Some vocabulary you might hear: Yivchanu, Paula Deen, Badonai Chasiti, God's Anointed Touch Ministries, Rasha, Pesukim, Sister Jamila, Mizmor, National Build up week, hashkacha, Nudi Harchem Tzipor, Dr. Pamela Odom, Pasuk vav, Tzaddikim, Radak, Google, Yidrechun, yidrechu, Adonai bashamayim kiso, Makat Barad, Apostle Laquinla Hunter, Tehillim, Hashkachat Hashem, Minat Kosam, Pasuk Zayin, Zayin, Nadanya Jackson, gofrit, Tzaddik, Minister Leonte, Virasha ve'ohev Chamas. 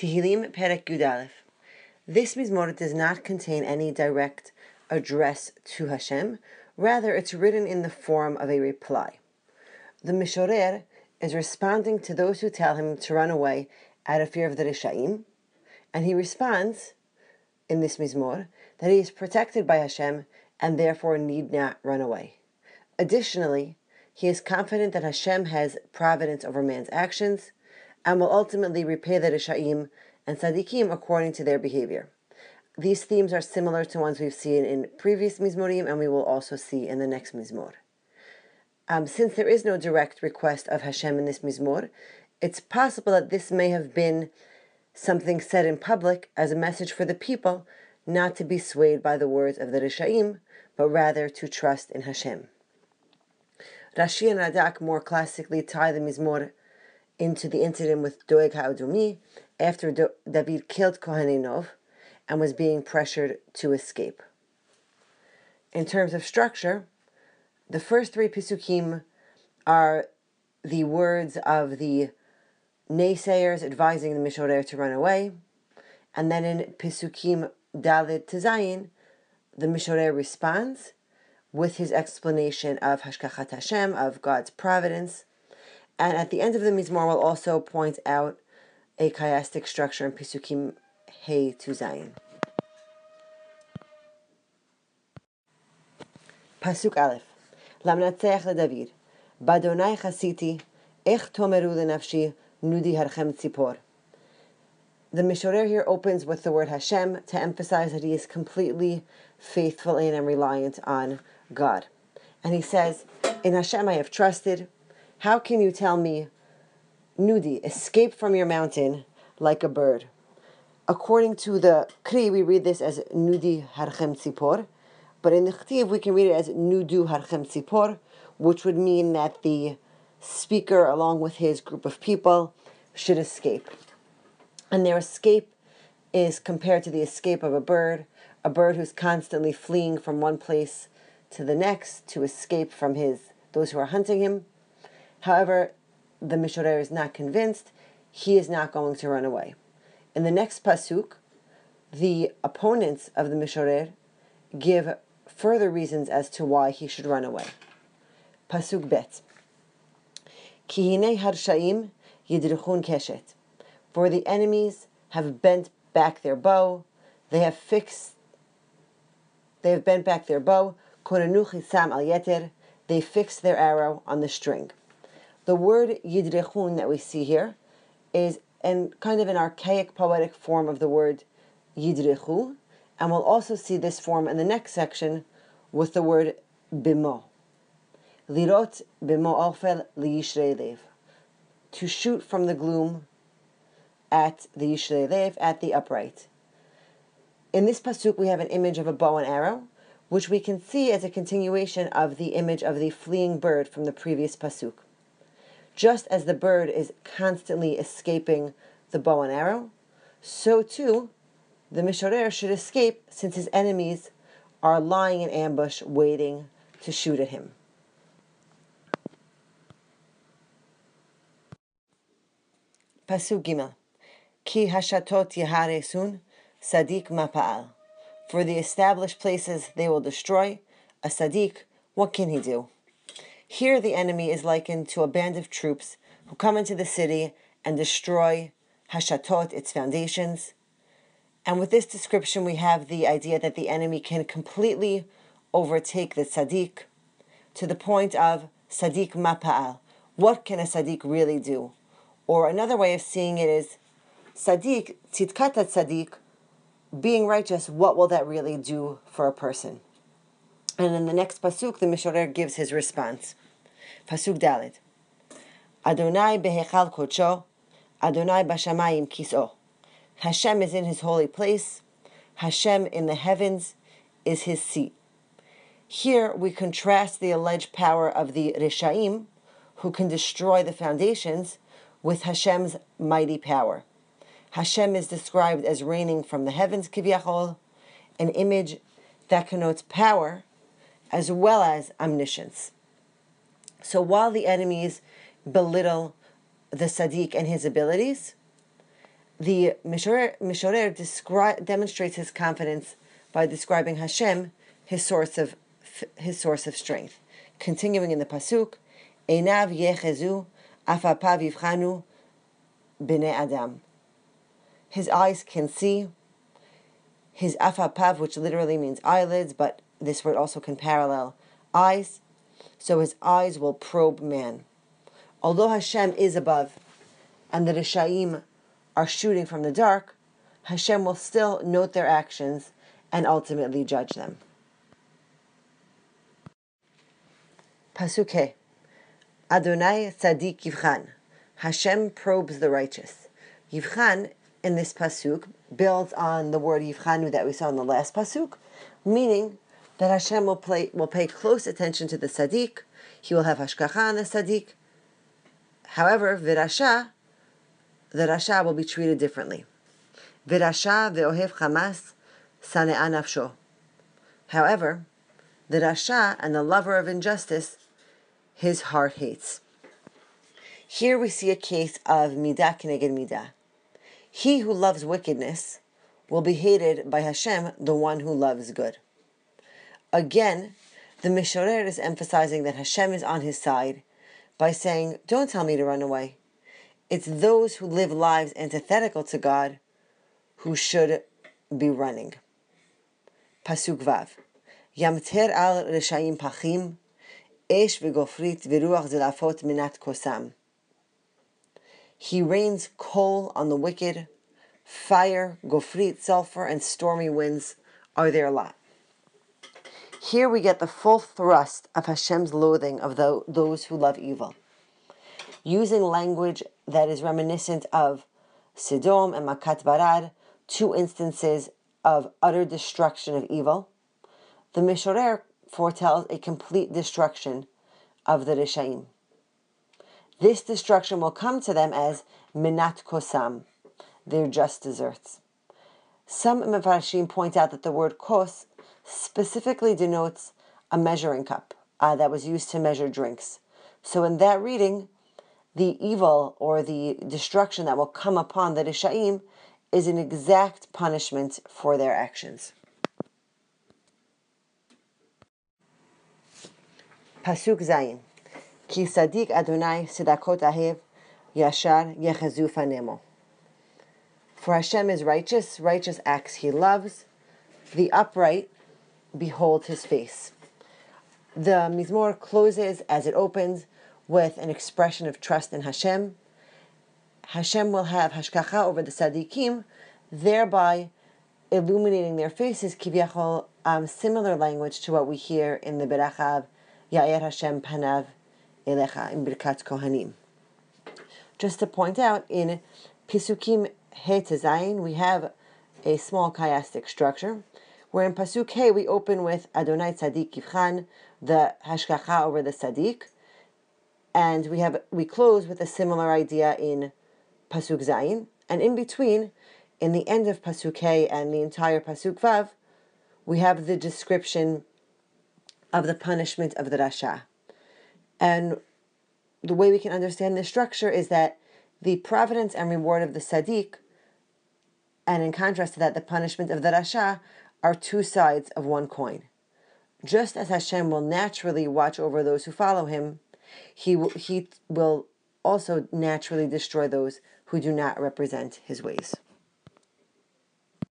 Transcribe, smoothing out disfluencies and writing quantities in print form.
Tehillim Perek Yud Aleph. This Mizmor does not contain any direct address to Hashem, rather it's written in the form of a reply. The Mishorer is responding to those who tell him to run away out of fear of the Resha'im, and he responds in this Mizmor that he is protected by Hashem and therefore need not run away. Additionally, he is confident that Hashem has providence over man's actions and will ultimately repay the Resha'im and Tzaddikim according to their behavior. These themes are similar to ones we've seen in previous Mizmorim, and we will also see in the next Mizmor. Since there is no direct request of Hashem in this Mizmor, it's possible that this may have been something said in public as a message for the people not to be swayed by the words of the Resha'im, but rather to trust in Hashem. Rashi and Radak more classically tie the Mizmor into the incident with Doeg Ha'odumi after David killed Koheninov and was being pressured to escape. In terms of structure, the first three Pesukim are the words of the naysayers advising the Mishorer to run away, and then in Pesukim Dalet to Zayin, the Mishorer responds with his explanation of Hashkachat Hashem, of God's providence. And at the end of the Mizmor, we'll also point out a chiastic structure in Pesukim Hey to Zayin. Pasuk Aleph. Lamnatzeach leDavid. Badonai Chasiti. Ech Tomeru leNafshi. Nudi Harchem Tzipor. The Mishorer here opens with the word Hashem to emphasize that he is completely faithful in and reliant on God. And he says, "In Hashem I have trusted. How can you tell me, Nudi, escape from your mountain like a bird?" According to the Kri, we read this as Nudi Harchem Tzipor, but in the Ktiv we can read it as Nudu Harchem Tzipor, which would mean that the speaker, along with his group of people, should escape. And their escape is compared to the escape of a bird who's constantly fleeing from one place to the next to escape from those who are hunting him. However, the Mishorer is not convinced. He is not going to run away. In the next Pasuk, the opponents of the Mishorer give further reasons as to why he should run away. Pasuk bet. Ki hinei har shayim yidiruchun keshet. For the enemies have bent back their bow. They have bent back their bow. Konenu chitzam sam al yeter. They fixed their arrow on the string. The word yidrechun that we see here is kind of an archaic poetic form of the word yidrechu, and we'll also see this form in the next section with the word bimo. Lirot bimo ofel liyishrei lev. To shoot from the gloom at the yishrei lev, at the upright. In this pasuk we have an image of a bow and arrow, which we can see as a continuation of the image of the fleeing bird from the previous pasuk. Just as the bird is constantly escaping the bow and arrow, so too the Mishorer should escape, since his enemies are lying in ambush waiting to shoot at him. Pasuk Gimel. Ki hashatot yeharesun, Sadiq mapa'al. For the established places they will destroy. A Sadiq, what can he do? Here the enemy is likened to a band of troops who come into the city and destroy Hashatot, its foundations. And with this description we have the idea that the enemy can completely overtake the Tzaddik to the point of Tzaddik mapa'al. What can a Tzaddik really do? Or another way of seeing it is Tzaddik, tzidkat ha-Tzaddik, being righteous, what will that really do for a person? And in the next pasuk, the Mishorer gives his response. Pasuk Dalet. Adonai behechal kocho, Adonai bashamayim kiso. Hashem is in his holy place. Hashem in the heavens is his seat. Here we contrast the alleged power of the Resha'im, who can destroy the foundations, with Hashem's mighty power. Hashem is described as reigning from the heavens, kivyachol, an image that connotes power, as well as omniscience. So while the enemies belittle the Sadiq and his abilities, The Mishorer demonstrates his confidence by describing Hashem, his source of strength. Continuing in the pasuk, Einav yechezu afapav yivchanu b'nei adam. His eyes can see. His afapav, which literally means eyelids, but this word also can parallel eyes. So his eyes will probe man. Although Hashem is above, and the Resha'im are shooting from the dark, Hashem will still note their actions and ultimately judge them. Pasuke Adonai Tzaddik Yivchan. Hashem probes the righteous. Yivchan in this pasuk builds on the word Yivchanu that we saw in the last pasuk, meaning that Hashem will pay close attention to the Sadiq. He will have hashkacha on the Sadiq. However, Virasha, the Rasha will be treated differently. Virasha ve'ohev chamas sane'a nafsho. However, the Rasha and the lover of injustice, his heart hates. Here we see a case of midah k'neged midah. He who loves wickedness will be hated by Hashem, the one who loves good. Again, the Mishorer is emphasizing that Hashem is on his side by saying, don't tell me to run away. It's those who live lives antithetical to God who should be running. Pasuk vav. Yamter al resha'im pachim, esh v'gofrit v'ruach zilafot minat kosam. He rains coal on the wicked, fire, gofrit, sulfur, and stormy winds are their lot. Here we get the full thrust of Hashem's loathing of those who love evil. Using language that is reminiscent of Sodom and Makat Barad, two instances of utter destruction of evil, the Mishorer foretells a complete destruction of the Resha'im. This destruction will come to them as minat kosam, their just deserts. Some Mefarshim point out that the word kos specifically denotes a measuring cup that was used to measure drinks. So in that reading, the evil or the destruction that will come upon the Resha'im is an exact punishment for their actions. Pasuk Zayin. Ki Sadiq Adonai Sedakot Ahev Yashar Yechezu Fanemo. For Hashem is righteous, righteous acts he loves. The upright behold his face. The Mizmor closes as it opens with an expression of trust in Hashem. Hashem will have hashkacha over the Tzaddikim, thereby illuminating their faces, kivyachol, similar language to what we hear in the Berachav, Ya'er Hashem Panav Elecha in Birkat Kohanim. Just to point out, in Pesukim Hey to Zayin, we have a small chiastic structure, where in Pasuk Hey we open with Adonai Tzaddik Yivchan, the hashkacha over the Sadiq, and we close with a similar idea in Pasuk Zayin, and in between, in the end of Pasuk Hey and the entire Pasuk Vav, we have the description of the punishment of the Rasha. And the way we can understand this structure is that the providence and reward of the Sadiq, and in contrast to that, the punishment of the Rasha, are two sides of one coin. Just as Hashem will naturally watch over those who follow him, he will also naturally destroy those who do not represent his ways.